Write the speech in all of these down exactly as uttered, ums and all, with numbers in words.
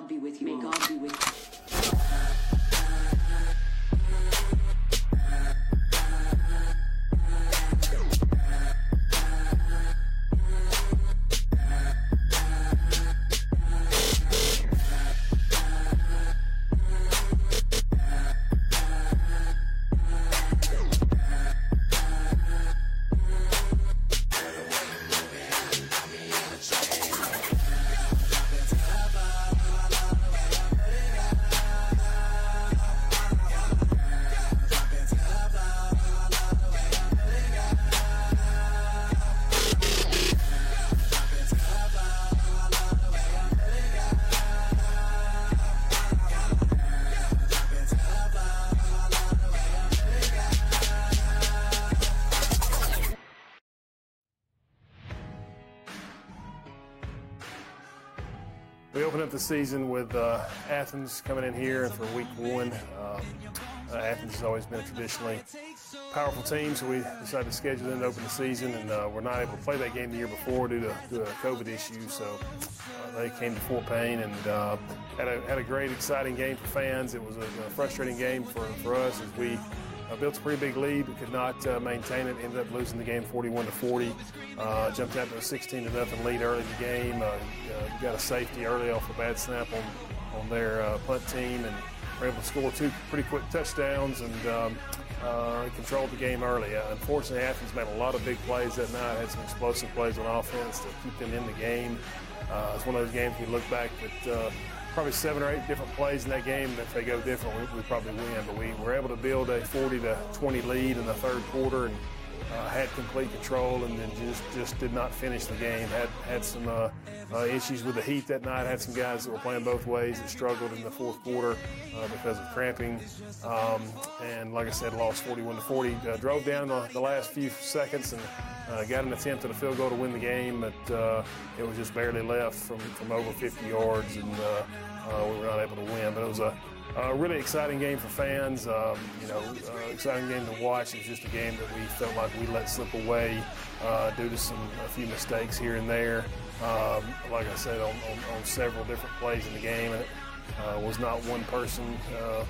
God be with you. May God be with you. The season with uh, Athens coming in here for week one. Um, uh, Athens has always been a traditionally powerful team, so we decided to schedule them to open the season, and uh, we're not able to play that game the year before due to, due to COVID issues. So uh, they came to Fort Payne and uh, had, a, had a great, exciting game for fans. It was a, a frustrating game for, for us as we Uh, built a pretty big lead, but could not uh, maintain it. Ended up losing the game forty-one to forty. Uh, jumped out to a sixteen to nothing lead early in the game. Uh, uh, got a safety early off a bad snap on, on their uh, punt team, and were able to score two pretty quick touchdowns and um, uh, controlled the game early. Uh, unfortunately, Athens made a lot of big plays that night. Had some explosive plays on offense to keep them in the game. Uh, it's one of those games we look back that. Uh, Probably seven or eight different plays in that game. And if they go different, we, we probably win. But we were able to build a forty to twenty lead in the third quarter, and uh, had complete control, and then just just did not finish the game. Had had some uh, uh, issues with the heat that night. Had some guys that were playing both ways that struggled in the fourth quarter uh, because of cramping. Um, and like I said, lost forty-one to forty. Uh, drove down the, the last few seconds and. Uh, got an attempt at a field goal to win the game, but uh, it was just barely left from, from over fifty yards, and uh, uh, we were not able to win. But it was a, a really exciting game for fans, um, you know, uh, exciting game to watch. It was just a game that we felt like we let slip away uh, due to some a few mistakes here and there. Um, like I said, on, on, on several different plays in the game. And it, Uh, was not one person uh, uh,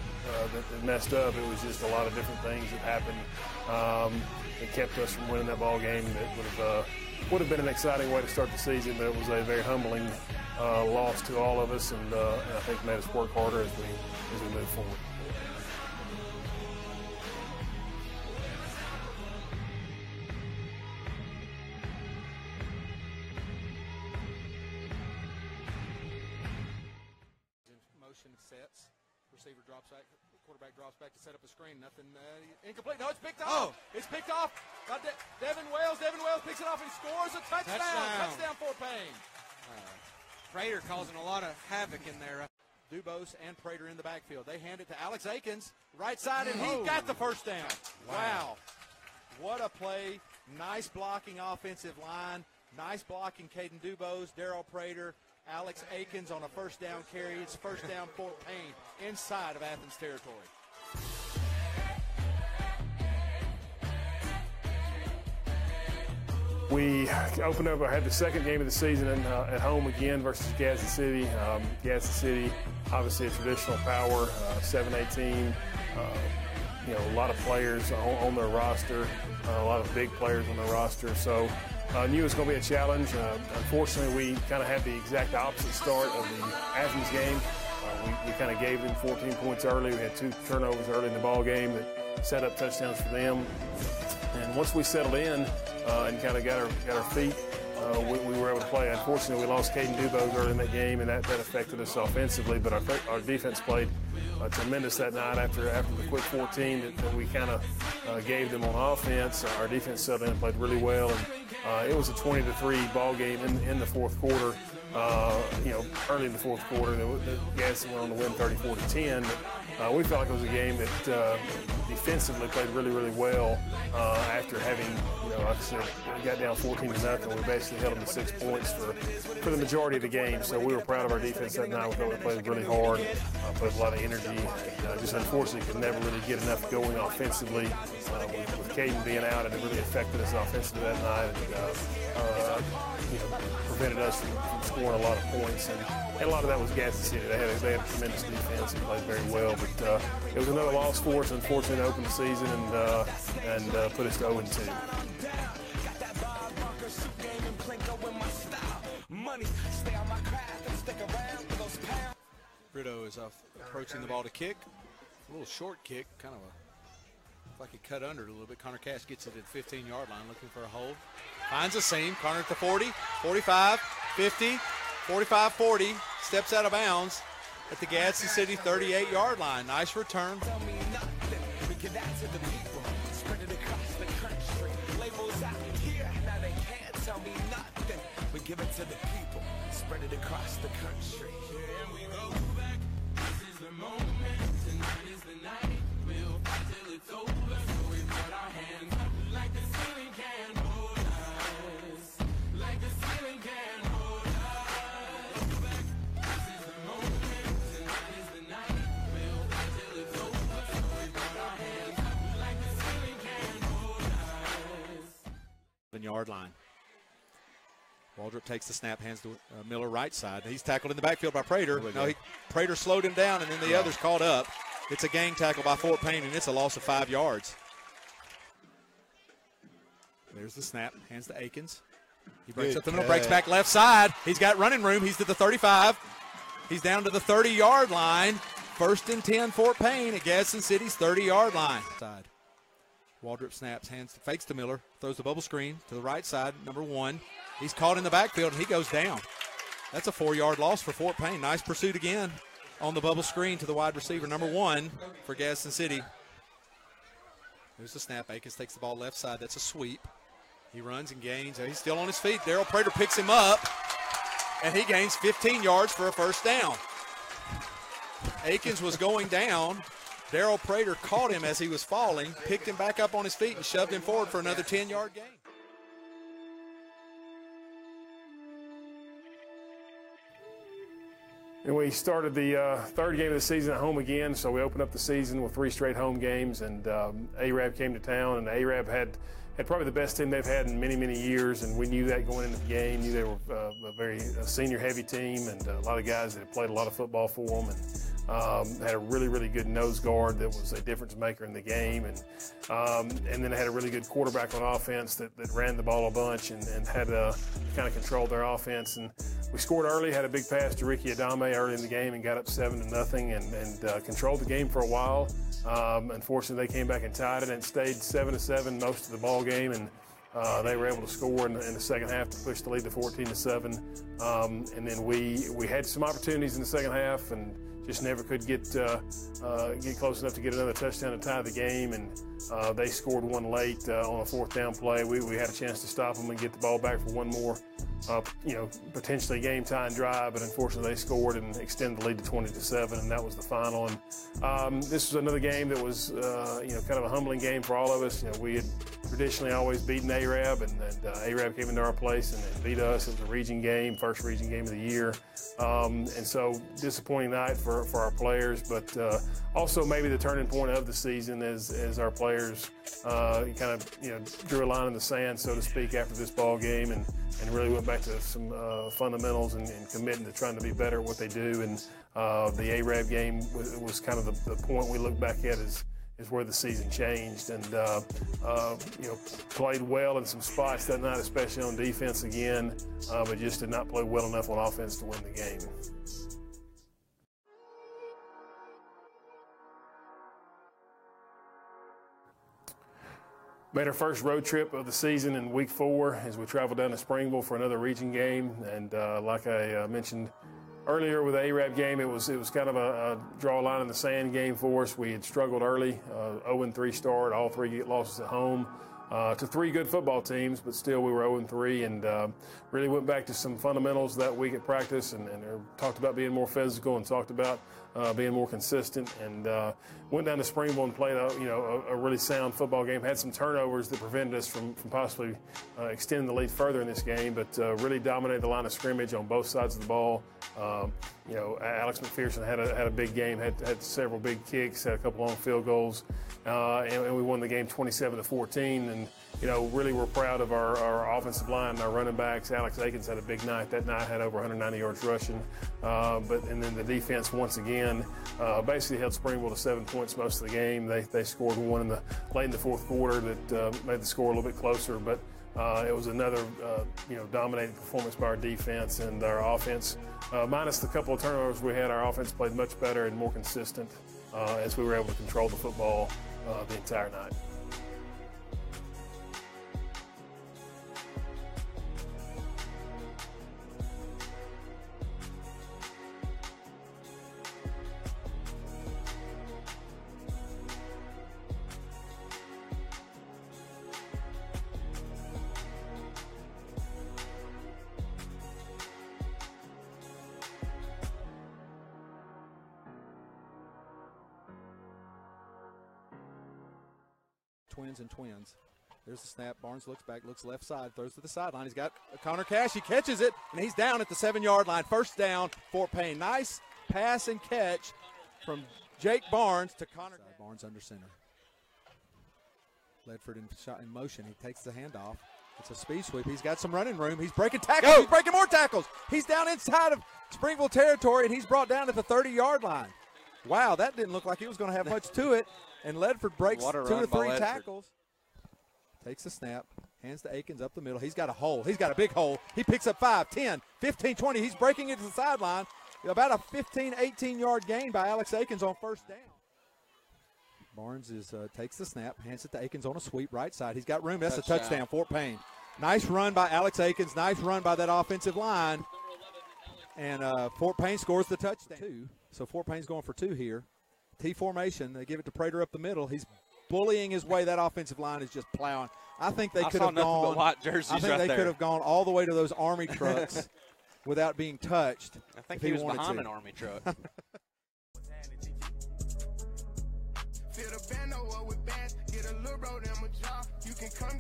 that, that messed up. It was just a lot of different things that happened um, that kept us from winning that ball game. That would have uh, would have been an exciting way to start the season, but it was a very humbling uh, loss to all of us, and, uh, and I think made us work harder as we as we move forward. Back to set up a screen, nothing uh, incomplete. No, it's picked off. Oh. It's picked off by De Devin Wells. Devin Wells picks it off and scores a touchdown. Touchdown, touchdown Fort Payne. Uh, Prater causing a lot of havoc in there. Dubose and Prater in the backfield. They hand it to Alex Aikens, right side, and he oh. got the first down. Wow. wow. What a play. Nice blocking offensive line. Nice blocking Caden Dubose, Darrell Prater, Alex Aikens on a first down carry. It's first down Fort Payne inside of Athens territory. We opened up, I had the second game of the season in, uh, at home again versus Gadsden City. Um, Gadsden City, obviously a traditional power, uh, seven eighteen, uh, you know, a lot of players on, on their roster, uh, a lot of big players on their roster. So I uh, knew it was going to be a challenge. Uh, unfortunately, we kind of had the exact opposite start of the Athens game. Uh, we we kind of gave them fourteen points early. We had two turnovers early in the ball game that set up touchdowns for them. And once we settled in uh, and kind of got our got our feet, uh, we, we were able to play. Unfortunately, we lost Caden Dubose early in that game, and that, that affected us offensively. But our our defense played uh, tremendous that night. After after the quick fourteen that, that we kind of uh, gave them on offense, our defense settled in and played really well. And uh, it was a twenty to three ball game in in the fourth quarter. Uh, you know, early in the fourth quarter, the, the Gadsden went on to win thirty-four to ten. Uh, we felt like it was a game that uh, defensively played really, really well. Uh, after having, you know, like I said, we got down fourteen to nothing. We basically held them to six points for for the majority of the game. So we were proud of our defense that night. We thought we played really hard, uh, put a lot of energy. And, uh, just unfortunately, could never really get enough going offensively. Uh, with, with Caden being out, and it really affected us offensively that night. And, uh, uh, you know, prevented us from, from scoring a lot of points. And, And a lot of that was Gadsden City. They had a, they had a tremendous defense and played very well. But uh, it was another loss for us, unfortunately, to open the season and, uh, and uh, put us to oh and two. Brito is off, approaching the ball to kick. A little short kick, kind of a, like it cut under it a little bit. Connor Cash gets it at fifteen yard line, looking for a hold. Finds the seam. Connor at the forty, forty-five, fifty, forty-five, forty. Steps out of bounds at the Gadsden City thirty-eight yard line. Nice return. Give it to the people, spread it across the country. Here we go back. This is the moment. Tonight is the night. We'll fight till it's over. So we put our hands up like the ceiling can hold us. Like the ceiling can hold us. This is the moment. Tonight is the night. We'll fight till it's over. So we put our hands up like the ceiling can hold us. The yard line. Waldrop takes the snap, hands to uh, Miller right side. He's tackled in the backfield by Prater. No, he, Prater slowed him down, and then the yeah. others caught up. It's a gang tackle by Fort Payne, and it's a loss of five yards. There's the snap, hands to Aikens. He breaks Good up the middle, breaks back left side. He's got running room. He's to the thirty-five. He's down to the thirty yard line. First and ten, Fort Payne at Gadsden City's thirty yard line. Side. Waldrop snaps, hands to, fakes to Miller, throws the bubble screen to the right side, number one. He's caught in the backfield, and he goes down. That's a four yard loss for Fort Payne. Nice pursuit again on the bubble screen to the wide receiver, number one for Gadsden City. There's the snap. Aikens takes the ball left side. That's a sweep. He runs and gains. He's still on his feet. Darrell Prater picks him up, and he gains fifteen yards for a first down. Aikens was going down. Darrell Prater caught him as he was falling, picked him back up on his feet, and shoved him forward for another ten yard gain. And we started the uh, third game of the season at home again, so we opened up the season with three straight home games, and um, Arab came to town, and Arab had, had probably the best team they've had in many, many years, and we knew that going into the game, knew they were uh, a very senior-heavy team, and a lot of guys that had played a lot of football for them, and um, had a really, really good nose guard that was a difference maker in the game, and um, and then they had a really good quarterback on offense that, that ran the ball a bunch and, and had uh, kind of controlled their offense, and we scored early, had a big pass to Ricky Adame early in the game and got up seven to nothing and, and uh, controlled the game for a while. Um, unfortunately, they came back and tied it and stayed seven to seven most of the ball game, and uh, they were able to score in the, in the second half to push the lead to fourteen to seven. Um, and then we we had some opportunities in the second half and just never could get uh, uh, get close enough to get another touchdown to tie the game. And uh, they scored one late uh, on a fourth down play. We we had a chance to stop them and get the ball back for one more. Uh, you know, potentially game time drive, but unfortunately they scored and extended the lead to twenty to seven, and that was the final. And um, this was another game that was, uh, you know, kind of a humbling game for all of us. You know, we had traditionally always beaten Arab, and, and uh, Arab came into our place and, and beat us. It was a region game, first region game of the year, um, and so disappointing night for for our players, but uh, also maybe the turning point of the season as as our players uh, kind of you know drew a line in the sand, so to speak, after this ball game, and and really went back to some uh, fundamentals and, and committing to trying to be better at what they do. And uh, the Arab game was, was kind of the, the point we look back at is is where the season changed, and uh, uh, you know played well in some spots that night, especially on defense again, uh, but just did not play well enough on offense to win the game. Made our first road trip of the season in week four as we traveled down to Springville for another region game. And uh, like I uh, mentioned earlier with the Arab game, it was it was kind of a, a draw line in the sand game for us. We had struggled early, uh, oh and three start, all three losses at home uh, to three good football teams, but still we were oh and three, and uh, really went back to some fundamentals that week at practice, and, and talked about being more physical and talked about Uh, being more consistent, and uh, went down to Springville and played a you know a, a really sound football game. Had some turnovers that prevented us from, from possibly uh, extending the lead further in this game, but uh, really dominated the line of scrimmage on both sides of the ball. Um, you know, Alex McPherson had a had a big game, had had several big kicks, had a couple long field goals, uh, and, and we won the game twenty-seven to fourteen. And you know, really we're proud of our, our offensive line and our running backs. Alex Aikens had a big night. That night had over one hundred ninety yards rushing. Uh, but and then the defense once again uh, basically held Springville to seven points most of the game. They they scored one in the late in the fourth quarter that uh, made the score a little bit closer. But uh, it was another uh, you know dominated performance by our defense and our offense. Uh, minus the couple of turnovers we had, our offense played much better and more consistent uh, as we were able to control the football uh, the entire night. Twins and twins. There's the snap. Barnes looks back, looks left side, throws to the sideline. He's got Connor Cash. He catches it, and he's down at the seven-yard line. First down, Fort Payne. Nice pass and catch from Jake Barnes to Connor Cash. Barnes under center. Ledford in, shot in motion. He takes the handoff. It's a speed sweep. He's got some running room. He's breaking tackles. Go. He's breaking more tackles. He's down inside of Springville territory, and he's brought down at the thirty-yard line. Wow, that didn't look like it was going to have much to it. And Ledford breaks two or three tackles. Takes the snap, hands to Aikens up the middle. He's got a hole. He's got a big hole. He picks up five, ten, fifteen, twenty. He's breaking it to the sideline. About a fifteen, eighteen-yard gain by Alex Aikens on first down. Barnes is uh, takes the snap, hands it to Aikens on a sweep right side. He's got room. That's touchdown. A touchdown, Fort Payne. Nice run by Alex Aikens. Nice run by that offensive line. And uh, Fort Payne scores the touchdown. Two. So Fort Payne's going for two here. T formation, they give it to Prater up the middle. He's bullying his way. That offensive line is just plowing. I think they I could have gone. But jerseys I think right they there. could have gone all the way to those Army trucks without being touched. I think he, he was behind to. an Army truck.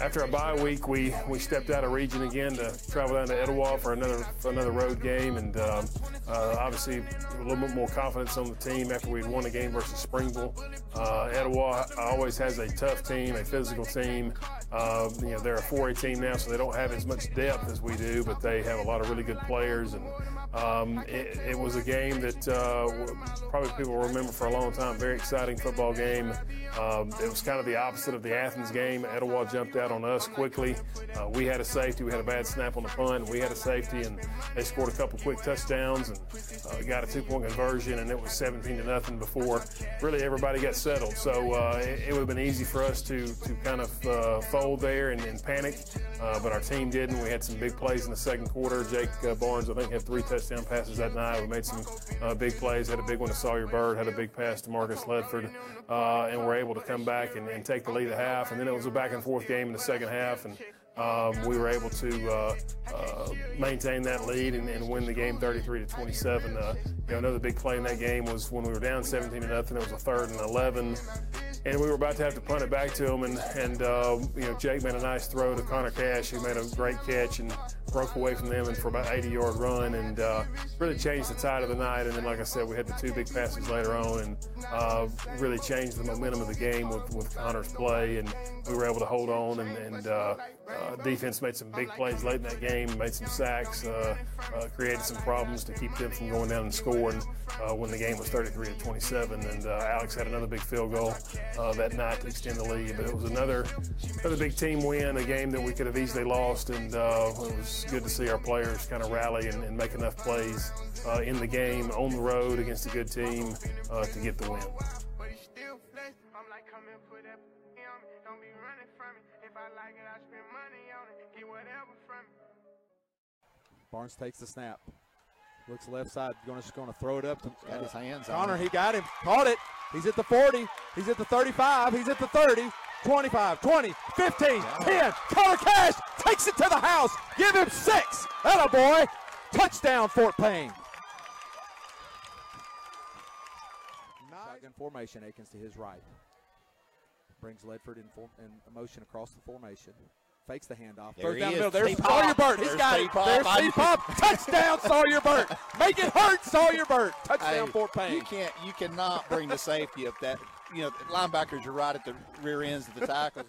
After a bye week, we, we stepped out of region again to travel down to Etowah for another for another road game, and um, uh, obviously a little bit more confidence on the team after we'd won a game versus Springville. Uh, Etowah always has a tough team, a physical team. Uh, you know, they're a four A team now, so they don't have as much depth as we do, but they have a lot of really good players. And um, it, it was a game that uh, probably people will remember for a long time. Very exciting football game. Um, it was kind of the opposite of the Athens game. Etowah jumped out on us quickly. Uh, we had a safety. We had a bad snap on the punt. We had a safety, and they scored a couple quick touchdowns and uh, got a two-point conversion, and it was seventeen to nothing before really everybody got settled. So uh, it, it would have been easy for us to to kind of uh, fold there and, and panic, uh, but our team didn't. We had some big plays in the second quarter. Jake uh, Barnes, I think, had three touchdown passes that night. We made some uh, big plays. Had a big one to Sawyer Burt. Had a big pass to Marcus Ledford, uh, and were able to come back and, and take the lead at half. And then it was a back and forth game in the second half, and um, we were able to uh, uh, maintain that lead and, and win the game thirty-three to twenty-seven. Uh, you know, another big play in that game was when we were down seventeen to nothing. It was a third and eleven, and we were about to have to punt it back to him. And, and uh, you know, Jake made a nice throw to Connor Cash, who made a great catch and broke away from them and for about eighty-yard run, and uh, really changed the tide of the night. And then, like I said, we had the two big passes later on, and uh, really changed the momentum of the game with, with Connor's play. And we were able to hold on, and, and uh, uh, defense made some big plays late in that game, made some sacks, uh, uh, created some problems to keep them from going down and scoring uh, when the game was thirty-three to twenty-seven. And uh, Alex had another big field goal uh, that night to extend the lead. But it was another, another big team win, a game that we could have easily lost, and uh, it was good to see our players kind of rally and, and make enough plays uh, in the game, on the road, against a good team uh, to get the win. Barnes takes the snap. Looks left side, going to throw it up to uh, got his hands Connor. On he got him, caught it. He's at the forty, he's at the thirty-five, he's at the thirty. twenty-five, twenty, fifteen, wow. ten. Connor Cash takes it to the house. Give him six. Atta boy. Touchdown, Fort Payne. Nice. Shotgun formation, Aikens to his right. Brings Ledford in, form, in motion across the formation. Fakes the handoff. There he down is. The middle. There's Steve Sawyer Burt. He's There's got Steve it. Pop. There's Steve Pop. Touchdown, Sawyer Burt. Make it hurt, Sawyer Burt. Touchdown, hey, Fort Payne. You can't. You cannot bring the safety up that. You know, linebackers are right at the rear ends of the tackles.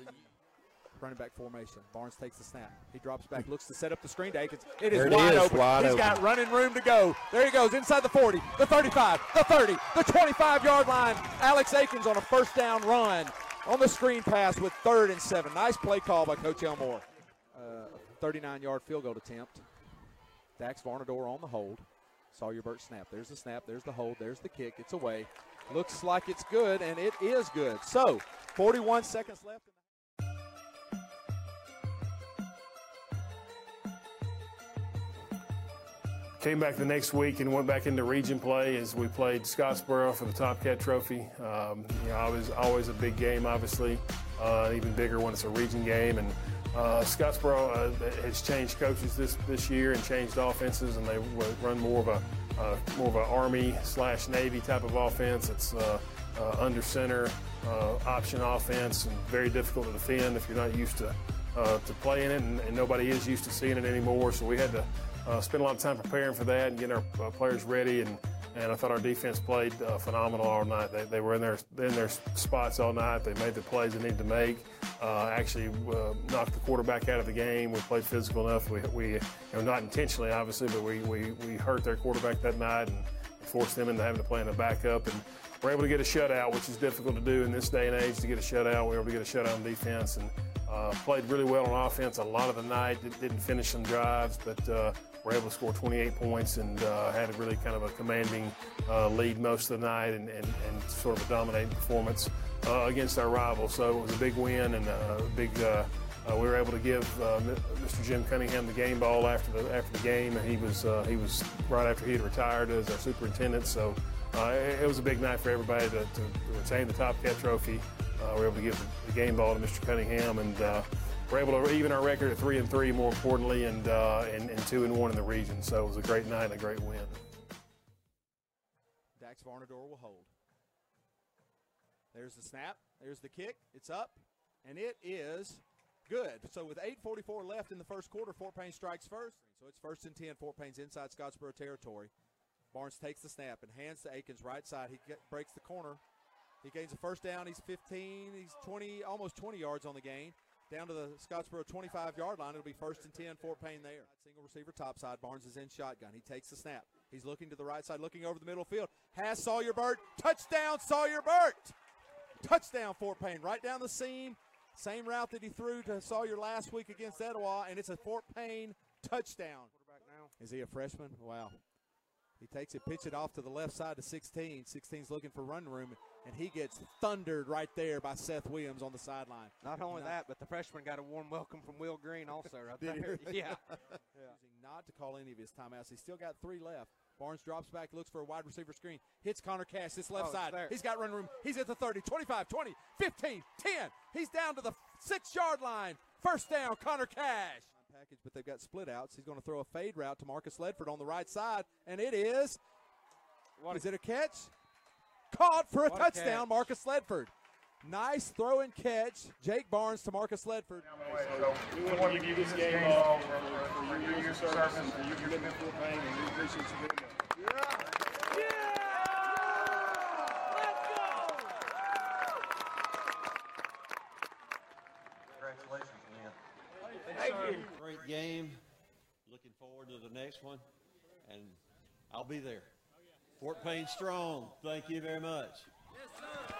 running back formation. Barnes takes the snap. He drops back, looks to set up the screen to Aikens. It is wide open. He's got running room to go. There he goes, inside the forty, the thirty-five, the thirty, the twenty-five-yard line. Alex Aikens on a first down run on the screen pass with third and seven. Nice play call by Coach Elmore. thirty-nine-yard uh, field goal attempt. Dax Varnadore on the hold. Sawyer Burt snap. There's the snap. There's the hold. There's the kick. It's away. Looks like it's good, and it is good. So, forty-one seconds left. Came back the next week and went back into region play as we played Scottsboro for the Top Cat Trophy. Um, you know, always, always a big game, obviously. Uh, even bigger when it's a region game. And uh, Scottsboro uh, has changed coaches this this year and changed offenses, and they run more of a uh, more of an Army slash Navy type of offense. It's uh, uh, under center uh, option offense, and very difficult to defend if you're not used to uh, to playing it, and, and nobody is used to seeing it anymore. So we had to. Uh, spent a lot of time preparing for that and getting our uh, players ready, and, and I thought our defense played uh, phenomenal all night. They, they were in their in their spots all night. They made the plays they needed to make. Uh, actually uh, knocked the quarterback out of the game. We played physical enough. We, we you know, not intentionally, obviously, but we, we, we hurt their quarterback that night and forced them into having to play in a backup. And we're able to get a shutout, which is difficult to do in this day and age, to get a shutout. We were able to get a shutout on defense, and uh, played really well on offense a lot of the night. Didn't finish some drives, but uh, we're able to score twenty-eight points, and uh, had a really kind of a commanding uh, lead most of the night, and, and, and sort of a dominating performance uh, against our rival. So it was a big win, and a big. Uh, uh, we were able to give uh, Mister Jim Cunningham the game ball after the after the game, and he was uh, he was right after he had retired as our superintendent. So uh, it, it was a big night for everybody to, to retain the Top Cat Trophy. Uh, we were able to give the, the game ball to Mister Cunningham, and. Uh, We're able to even our record at three and three, more importantly, and, uh, and and two and one in the region. So it was a great night and a great win. Dax Varnadore will hold. There's the snap. There's the kick. It's up, and it is good. So with eight forty-four left in the first quarter, Fort Payne strikes first. So it's first and ten. Fort Payne's inside Scottsboro territory. Barnes takes the snap and hands to Aikens right side. He get, breaks the corner. He gains a first down. He's fifteen. He's twenty, almost twenty yards on the gain. Down to the Scottsboro twenty-five-yard line. It'll be first and ten, Fort Payne there. Single receiver topside. Barnes is in shotgun. He takes the snap. He's looking to the right side, looking over the middle field. Has Sawyer Burt. Touchdown, Sawyer Burt. Touchdown, Fort Payne. Right down the seam. Same route that he threw to Sawyer last week against Etowah, and it's a Fort Payne touchdown. Is he a freshman? Wow. He takes it, pitch it off to the left side to sixteen. sixteen's looking for run room, and he gets thundered right there by Seth Williams on the sideline. Not only not, that, but the freshman got a warm welcome from Will Green also right there. Yeah. Yeah. Not to call any of his timeouts. He's still got three left. Barnes drops back, looks for a wide receiver screen, hits Connor Cash, this left oh, side. He's got run room. He's at the thirty, twenty-five, twenty, fifteen, ten. He's down to the six-yard line. First down, Connor Cash. Package, but they've got split outs. He's going to throw a fade route to Marcus Ledford on the right side, and it is. What is it, a catch? Caught for a what touchdown, a Marcus Ledford. Nice throw and catch, Jake Barnes to Marcus Ledford. So we want to give you this game ball for your years of service and your commitment to the pain, and we appreciate you being there. Yeah! Yeah! Let's go! Congratulations. Thank you. Great game. Looking forward to the next one, and I'll be there. Fort Payne strong. Thank you very much. Yes, sir.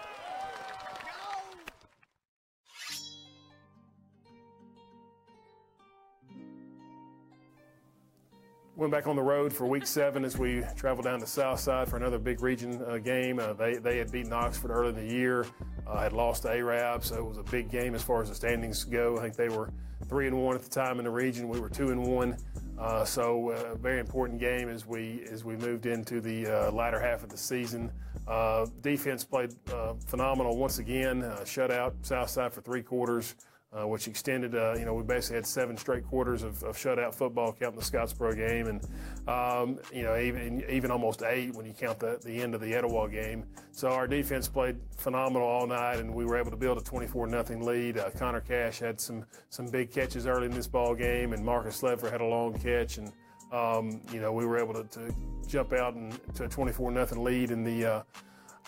Went back on the road for week seven as we traveled down to Southside for another big region uh, game. Uh, they, they had beaten Oxford early in the year, uh, had lost to Arab, so it was a big game as far as the standings go. I think they were three and one at the time in the region. We were two and one, uh, so a very important game as we as we moved into the uh, latter half of the season. Uh, defense played uh, phenomenal once again. Uh, shut out Southside for three quarters. Uh, which extended, uh, you know, we basically had seven straight quarters of, of shutout football, counting the Scottsboro game, and um, you know, even even almost eight when you count the the end of the Etowah game. So our defense played phenomenal all night, and we were able to build a twenty-four nothing lead. Uh, Connor Cash had some some big catches early in this ball game, and Marcus Ledford had a long catch, and um, you know, we were able to, to jump out and to a twenty-four nothing lead in the. Uh,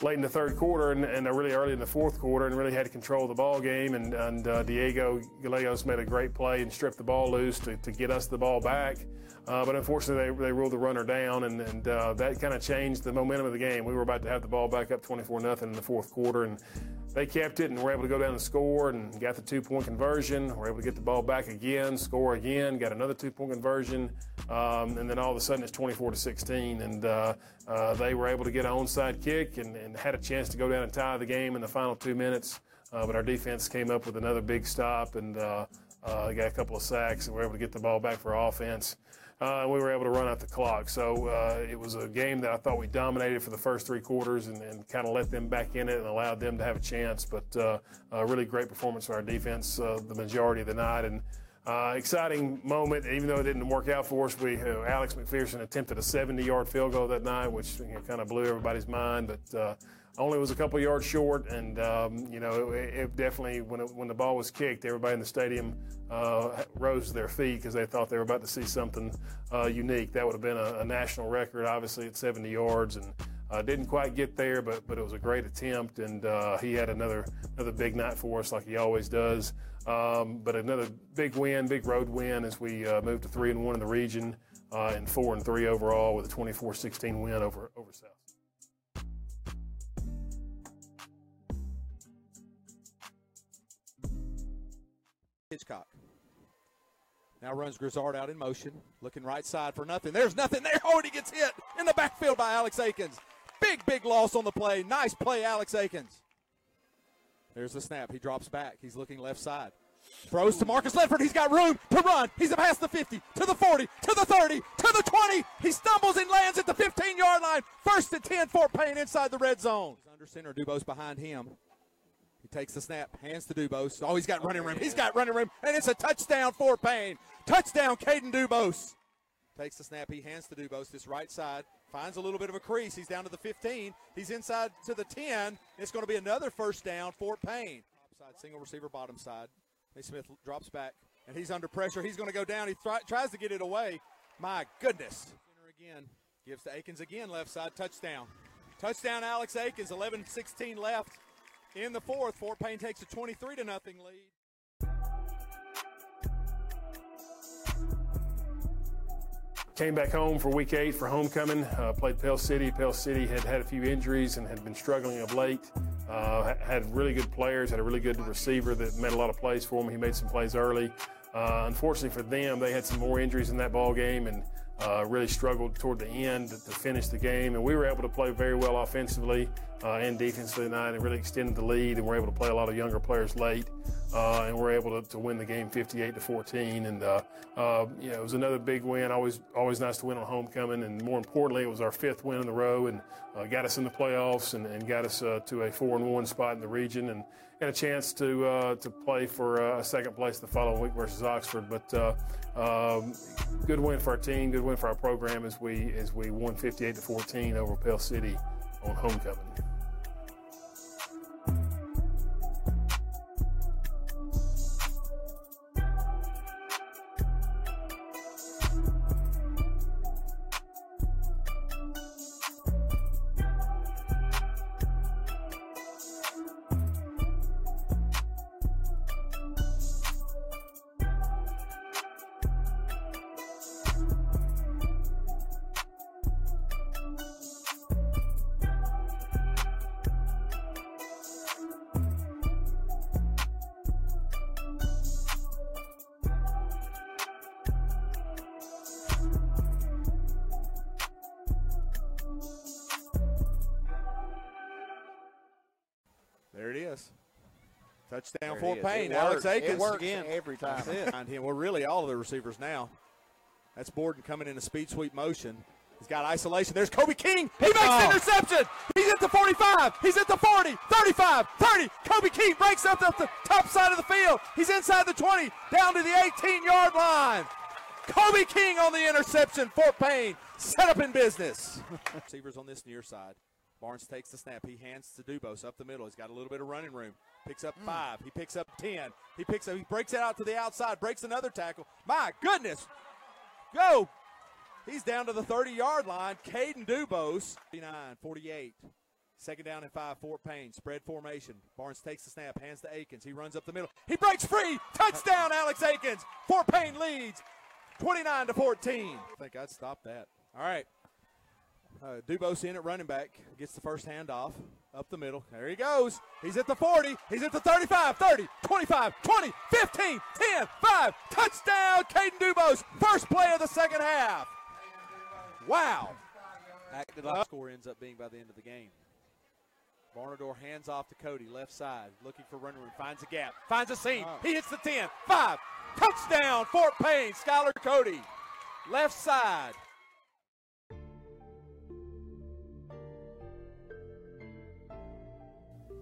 late in the third quarter and, and really early in the fourth quarter, and really had control of the ball game. And, and uh, Diego Gallegos made a great play and stripped the ball loose to, to get us the ball back. Uh, but unfortunately, they, they ruled the runner down, and, and uh, that kind of changed the momentum of the game. We were about to have the ball back up twenty-four nothing in the fourth quarter, and they kept it and were able to go down and score and got the two-point conversion. We're able to get the ball back again, score again, got another two-point conversion, um, and then all of a sudden it's twenty-four to sixteen, and uh, uh, they were able to get an onside kick and, and had a chance to go down and tie the game in the final two minutes. Uh, but our defense came up with another big stop, and uh, uh, got a couple of sacks, and were able to get the ball back for offense. Uh, we were able to run out the clock. So uh, it was a game that I thought we dominated for the first three quarters and, and kind of let them back in it and allowed them to have a chance. But uh, a really great performance from our defense uh, the majority of the night. And uh, exciting moment, even though it didn't work out for us. We uh, Alex McPherson attempted a seventy-yard field goal that night, which you know, kind of blew everybody's mind. But uh, only was a couple yards short, and um, you know it, it definitely when it, when the ball was kicked, everybody in the stadium uh, rose to their feet because they thought they were about to see something uh, unique. That would have been a, a national record, obviously, at seventy yards, and uh, didn't quite get there, but but it was a great attempt, and uh, he had another another big night for us, like he always does. Um, but another big win, big road win, as we uh, moved to three and one in the region uh, and four and three overall with a twenty-four sixteen win over over South. Hitchcock now runs Grizzard out in motion, looking right side for nothing. There's nothing there. Oh, and he gets hit in the backfield by Alex Aikens. Big, big loss on the play. Nice play, Alex Aikens. There's the snap. He drops back. He's looking left side. Throws to Marcus Ledford. He's got room to run. He's past the fifty, to the forty, to the thirty, to the twenty. He stumbles and lands at the fifteen-yard line. First and ten, Fort Payne inside the red zone. He's under center. Dubose behind him. He takes the snap, hands to Dubose. Oh, he's got running room. He's got running room, and it's a touchdown for Payne. Touchdown, Caden Dubose. Takes the snap. He hands to Dubose. This right side finds a little bit of a crease. He's down to the fifteen. He's inside to the ten. It's going to be another first down for Payne. Side, single receiver, bottom side. Smith drops back, and he's under pressure. He's going to go down. He th- tries to get it away. My goodness. Again, gives to Aikens again, left side, touchdown. Touchdown, Alex Aikens, eleven sixteen left. In the fourth, Fort Payne takes a twenty-three to nothing lead. Came back home for week eight for homecoming, uh, played Pell City. Pell City had had a few injuries and had been struggling of late. Uh, had really good players, had a really good receiver that made a lot of plays for him. He made some plays early. Uh, unfortunately for them, they had some more injuries in that ball game, and Uh, really struggled toward the end to, to finish the game, and we were able to play very well offensively uh, and defensively tonight, and really extended the lead, and we're able to play a lot of younger players late, uh, and we're able to, to win the game fifty-eight to fourteen. And uh, uh, you know, it was another big win. Always, always nice to win on homecoming, and more importantly, it was our fifth win in a row, and uh, got us in the playoffs, and, and got us uh, to a four and one spot in the region, and, and a chance to uh, to play for uh, second place the following week versus Oxford. But uh, um, good win for our team. Good win for our program as we as we won fifty-eight to fourteen over Pell City on homecoming. There it is. Touchdown Fort Payne. Alex Aikens again. Every time. That's it. Well, really, all of the receivers now. That's Borden coming in a speed sweep motion. He's got isolation. There's Kobe King. He makes oh. the interception. He's at the forty-five. He's at the forty. thirty-five. thirty. Kobe King breaks up the, the top side of the field. He's inside the twenty, down to the eighteen-yard line. Kobe King on the interception. Fort Payne set up in business. Receivers on this near side. Barnes takes the snap. He hands to Dubose up the middle. He's got a little bit of running room. Picks up mm. five. He picks up ten. He picks up. He breaks it out to the outside. Breaks another tackle. My goodness. Go. He's down to the thirty-yard line. Caden Dubose. forty-nine, forty-eight, Second down and five, Fort Payne. Spread formation. Barnes takes the snap, hands to Aikens. He runs up the middle. He breaks free. Touchdown, Alex Aikens. Fort Payne leads twenty-nine to fourteen. I think I'd stop that. All right. Uh, Dubose in at running back. Gets the first handoff up the middle. There he goes. He's at the forty. He's at the thirty-five, thirty, twenty-five, twenty, fifteen, ten, five. Touchdown, Caden Dubose. First play of the second half. Wow. Acted like the score ends up being by the end of the game. Varnadore hands off to Cody, left side, looking for running room, finds a gap, finds a seam. Oh. He hits the ten, five, touchdown, Fort Payne, Schuyler Cody, left side.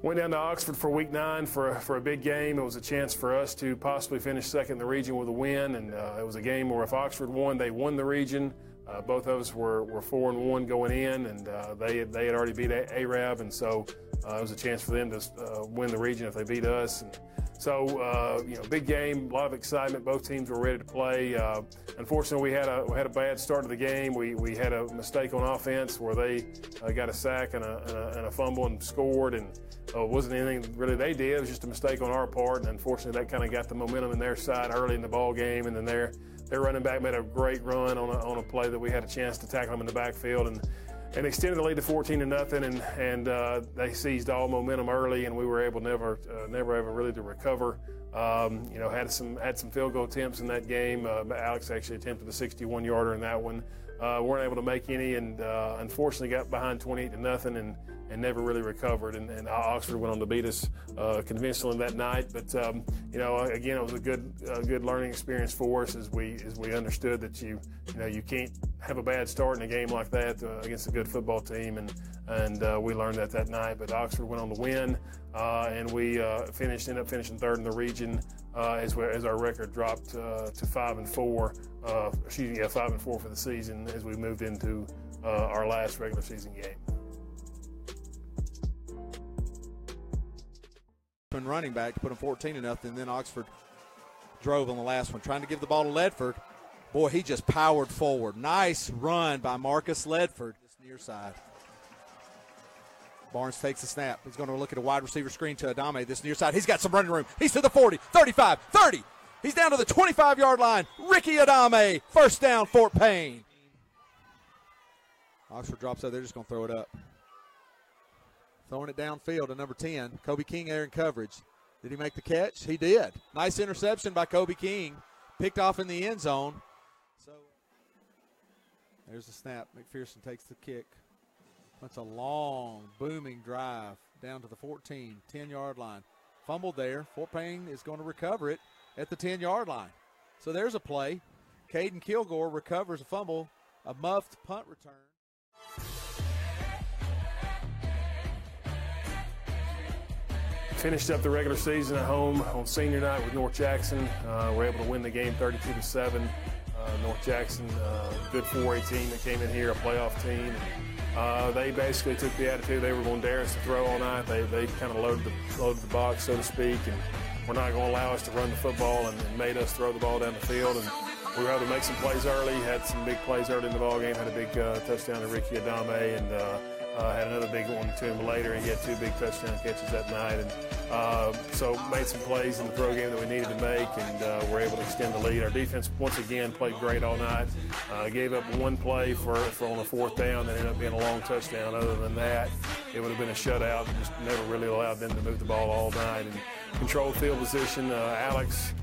Went down to Oxford for week nine for a, for a big game. It was a chance for us to possibly finish second in the region with a win, and uh, it was a game where if Oxford won, they won the region. Uh, both of us were, were four and one going in, and uh, they they had already beat Arab, and so uh, it was a chance for them to uh, win the region if they beat us. And so uh, you know, big game, a lot of excitement. Both teams were ready to play. Uh, unfortunately, we had a we had a bad start to the game. We we had a mistake on offense where they uh, got a sack and a, and a and a fumble and scored, and uh, it wasn't anything really they did. It was just a mistake on our part, and unfortunately, that kind of got the momentum in their side early in the ball game, and then their their running back made a great run on a, on a play that we had a chance to tackle them in the backfield and, and extended the lead to fourteen to nothing, and, and uh, they seized all momentum early, and we were able never, uh, never ever really to recover. Um, you know, had some had some field goal attempts in that game. Uh, Alex actually attempted a sixty-one yarder in that one. Uh, weren't able to make any, and uh, unfortunately got behind twenty-eight to nothing, and and never really recovered. And, and Oxford went on to beat us uh, convincingly that night. But um, you know, again, it was a good a good learning experience for us as we as we understood that you you know you can't have a bad start in a game like that uh, against a good football team, and and uh, we learned that that night. But Oxford went on to win, uh, and we uh, finished ended up finishing third in the region. Uh, as, we, as our record dropped uh, to five and four, uh, excuse me, yeah, five and four for the season as we moved into uh, our last regular season game. And running back to put them fourteen to nothing. Then Oxford drove on the last one, trying to give the ball to Ledford. Boy, he just powered forward. Nice run by Marcus Ledford. This near side. Barnes takes the snap. He's going to look at a wide receiver screen to Adame. This near side. He's got some running room. He's to the forty, thirty-five, thirty. He's down to the twenty-five-yard line. Ricky Adame, first down, Fort Payne. Oxford drops out. They're just going to throw it up. Throwing it downfield to number ten, Kobe King there in coverage. Did he make the catch? He did. Nice interception by Kobe King. Picked off in the end zone. So there's the snap. McPherson takes the kick. That's a long, booming drive down to the fourteen, ten-yard line. Fumbled there. Fort Payne is going to recover it at the ten-yard line. So there's a play. Caden Kilgore recovers a fumble, a muffed punt return. Finished up the regular season at home on senior night with North Jackson. Uh, we're able to win the game thirty-two to seven. Uh, North Jackson, uh, good four A team that came in here, a playoff team. Uh, they basically took the attitude they were going to dare us to throw all night. They they kind of loaded the loaded the box, so to speak, and we're not going to allow us to run the football, and, and made us throw the ball down the field. And we were able to make some plays early. Had some big plays early in the ball game. Had a big uh, touchdown to Ricky Adame, and. Uh, Uh, had another big one to him later, and he had two big touchdown catches that night. And uh, so made some plays in the throw game that we needed to make, and uh, were able to extend the lead. Our defense, once again, played great all night. Uh, gave up one play for, for on a fourth down that ended up being a long touchdown. Other than that, it would have been a shutout. Just never really allowed them to move the ball all night. And controlled field position, uh, Alex.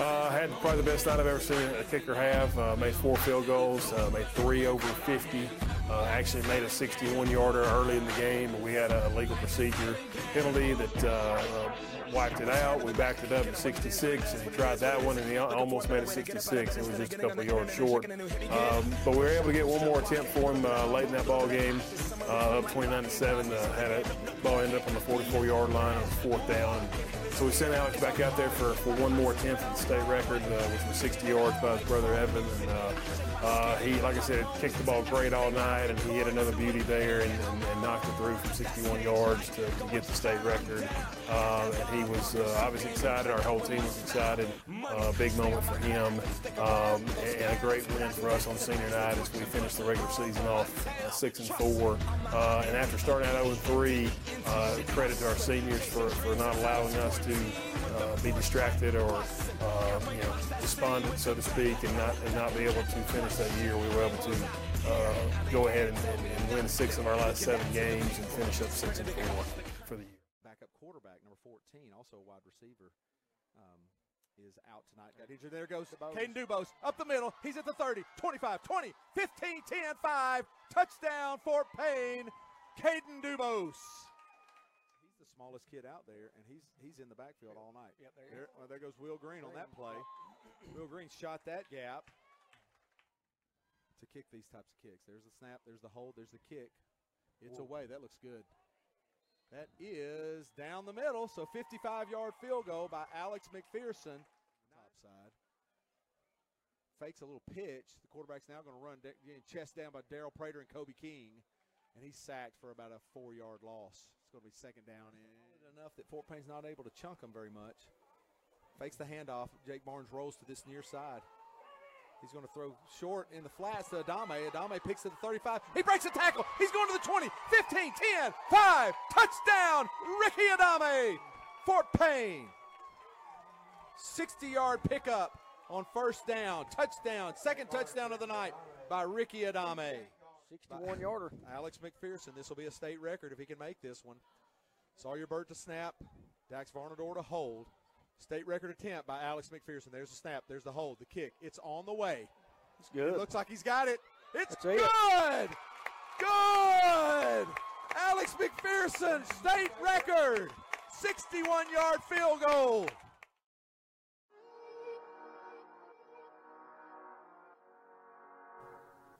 Uh, had probably the best night I've ever seen a kicker have. Uh, made four field goals, uh, made three over fifty. Uh, actually made a sixty-one yarder early in the game, but we had a legal procedure penalty that uh, uh, wiped it out. We backed it up at sixty-six, and we tried that one, and he almost made a sixty-six. It was just a couple of yards short. Um, but we were able to get one more attempt for him uh, late in that ball game, uh, up twenty-nine to seven. Uh, had a ball end up on the forty-four-yard line on fourth down. So we sent Alex back out there for, for one more attempt at the state record, uh, which was sixty yards by his brother Evan. And uh, uh, he, like I said, kicked the ball great all night, and he hit another beauty there and, and, and knocked it through from sixty-one yards to, to get the state record. Uh, and he was, uh, I was excited. Our whole team was excited. Uh, big moment for him, um, and a great win for us on senior night as we finished the regular season off uh, six and four. Uh, and after starting out oh and three, uh, credit to our seniors for, for not allowing us to uh, be distracted or uh, you know, despondent, so to speak, and not and not be able to finish that year. We were able to uh, go ahead and, and, and win six of our last seven games and finish up six and four for the year. Backup quarterback number fourteen, also a wide receiver, um, is out tonight. There goes Caden Dubose up the middle. He's at the thirty, twenty-five, twenty, fifteen, ten, five. Touchdown Fort Payne, Caden Dubose. Smallest kid out there, and he's he's in the backfield all night. Yep, there, there, well, there goes Will Green on that play. Will Green shot that gap to kick these types of kicks. There's the snap, there's the hold, there's the kick. It's Whoa. away. That looks good. That is down the middle, so fifty-five-yard field goal by Alex McPherson. Top side. Fakes a little pitch. The quarterback's now going to run chest down by Darrell Prater and Kobe King, and he's sacked for about a four-yard loss. It's going to be second down, and enough that Fort Payne's not able to chunk them very much. Fakes the handoff. Jake Barnes rolls to this near side. He's going to throw short in the flats to Adame. Adame picks at the thirty-five. He breaks the tackle. He's going to the twenty, fifteen, ten, five. Touchdown, Ricky Adame. Fort Payne. sixty-yard pickup on first down. Touchdown, second touchdown of the night by Ricky Adame. sixty-one yarder. Alex McPherson. This will be a state record if he can make this one. Sawyer Burt to snap. Dax Varnadore to hold. State record attempt by Alex McPherson. There's the snap. There's the hold. The kick. It's on the way. It's good. It looks like he's got it. It's That's good. It. Good. Alex McPherson, state record. sixty-one-yard field goal.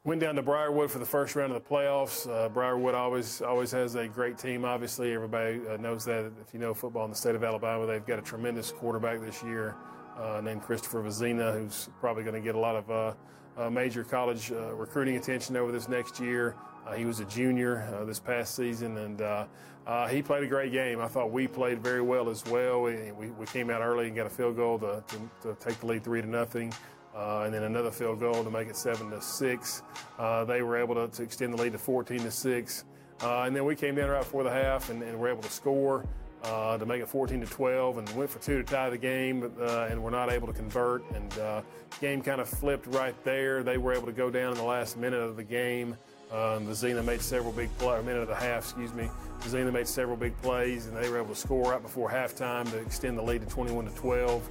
Went down to Briarwood for the first round of the playoffs. Uh, Briarwood always always has a great team, obviously. Everybody uh, knows that. If you know football in the state of Alabama, they've got a tremendous quarterback this year uh, named Christopher Vezina, who's probably going to get a lot of uh, uh, major college uh, recruiting attention over this next year. Uh, he was a junior uh, this past season, and uh, uh, he played a great game. I thought we played very well as well. We, we, we came out early and got a field goal to, to, to take the lead three to nothing. Uh, and then another field goal to make it seven to six. Uh, they were able to, to extend the lead to fourteen to six, uh, and then we came down right before the half and, and were able to score uh, to make it fourteen to twelve, and went for two to tie the game, uh, and were not able to convert. And uh, game kind of flipped right there. They were able to go down in the last minute of the game. Um, Vezina made several big plays, minute of the half, excuse me. Vezina made several big plays, and they were able to score right before halftime to extend the lead to twenty-one to twelve.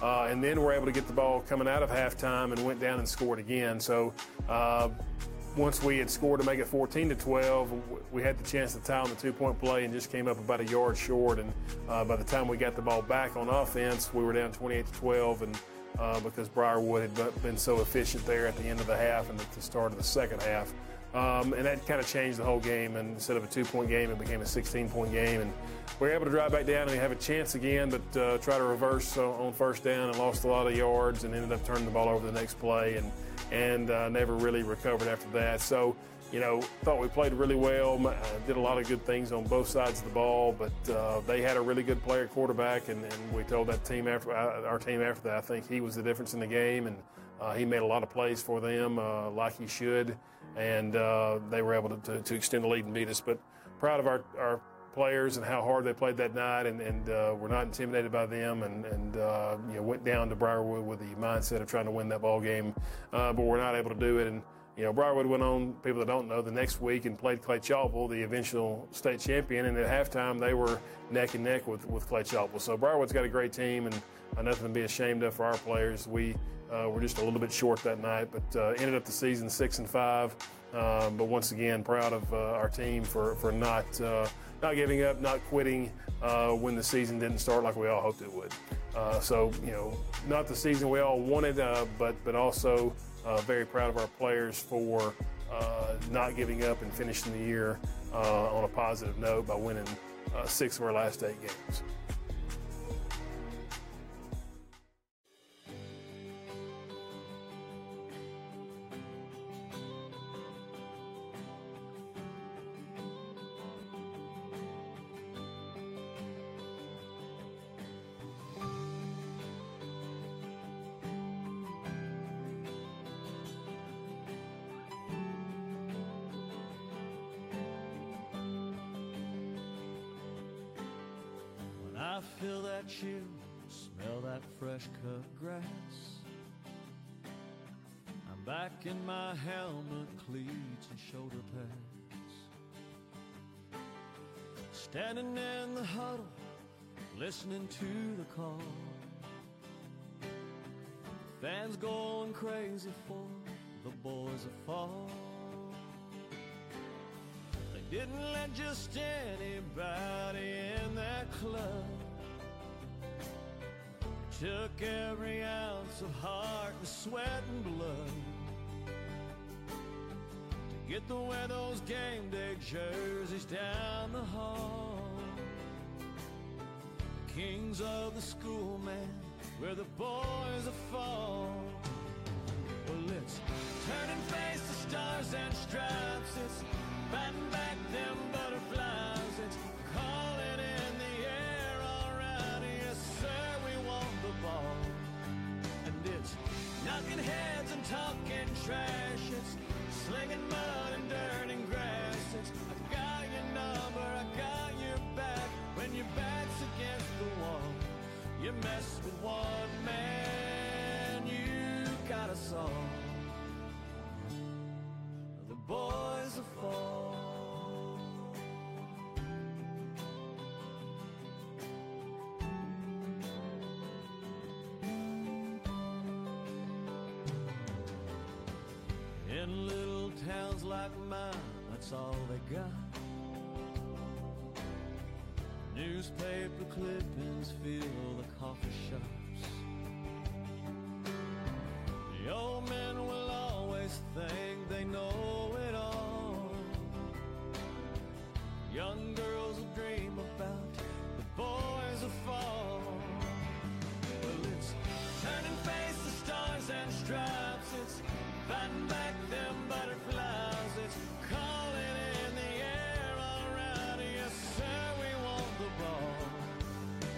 Uh, and then we're able to get the ball coming out of halftime and went down and scored again. So uh, once we had scored to make it fourteen to twelve, we had the chance to tie on the two-point play and just came up about a yard short. And uh, by the time we got the ball back on offense, we were down twenty-eight to twelve, and uh, because Briarwood had been so efficient there at the end of the half and at the start of the second half. Um, and that kind of changed the whole game. And instead of a two-point game, it became a sixteen-point game. And we were able to drive back down and have a chance again, but uh, try to reverse on first down and lost a lot of yards and ended up turning the ball over the next play and and uh, never really recovered after that. So, you know, thought we played really well, did a lot of good things on both sides of the ball, but uh, they had a really good player quarterback, and, and we told that team after our team after that, I think he was the difference in the game, and uh, he made a lot of plays for them uh, like he should. And uh, they were able to, to, to extend the lead and beat us. But proud of our, our players and how hard they played that night, and, and uh, we're not intimidated by them, and, and uh, you know, went down to Briarwood with the mindset of trying to win that ball game, uh, but we're not able to do it. And you know, Briarwood went on, people that don't know, the next week and played Clay Chalpel, the eventual state champion, and at halftime they were neck and neck with, with Clay Chalpel. So Briarwood's got a great team, and uh, nothing to be ashamed of for our players. We Uh, we're just a little bit short that night, but uh, ended up the season six and five. Um, but once again, proud of uh, our team for for not uh, not giving up, not quitting uh, when the season didn't start like we all hoped it would. Uh, so you know, not the season we all wanted, uh, but but also uh, very proud of our players for uh, not giving up and finishing the year uh, on a positive note by winning uh, six of our last eight games. I feel that chill, smell that fresh cut grass. I'm back in my helmet, cleats, and shoulder pads. Standing in the huddle, listening to the call. Fans going crazy for the boys that fall. They didn't let just anybody in that club. They took every ounce of heart and sweat and blood to get the way those game day jerseys down the hall. Kings of the school, man, where the boys are fall. Well, it's turn and face the stars and stripes. It's batting back them butterflies. It's calling in the air, all right, yes sir, we want the ball. And it's knocking heads and talking trash. It's slinging mud and dirt and grass. It's I got your number, I got your back. When your back's against the wall, you mess with one man, you got us all. The boys will fall. In little towns like mine, that's all they got. Newspaper clippings fill the coffee shops. The old men will always think they know it all. Young girls will dream about the boys will fall. Well, it's turn and face the stars and stripes. It's fighting back them butterflies. It's calling in the air, all right, yes sir, we want the ball.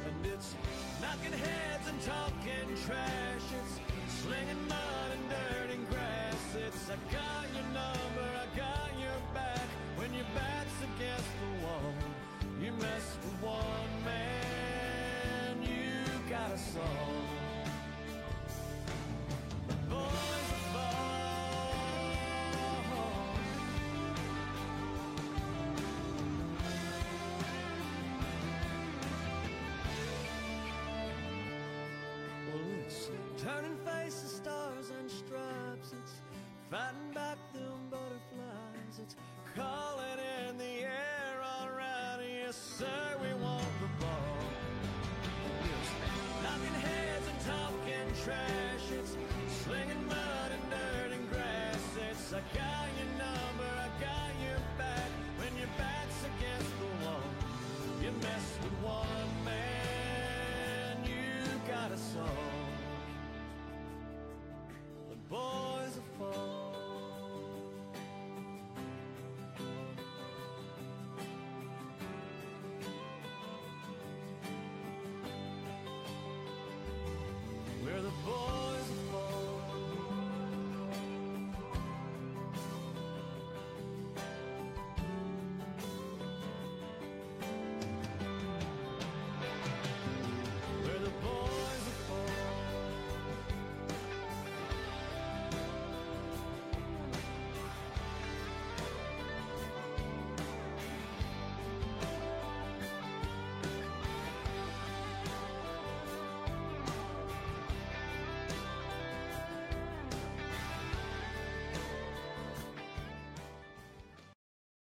And it's knocking heads and talking trash. It's slinging mud and dirt and grass. It's I got your number, I got your back. When your back's against the wall, you mess with one man, you got us all. Turn and face the stars and stripes. It's fighting back them butterflies. It's calling in the air, all right, yes sir, we want the ball. It's knocking heads and talking trash. It's slinging mud and dirt and grass. It's I got your number, I got your back. When your back's against the wall, you mess with one man, you got us all.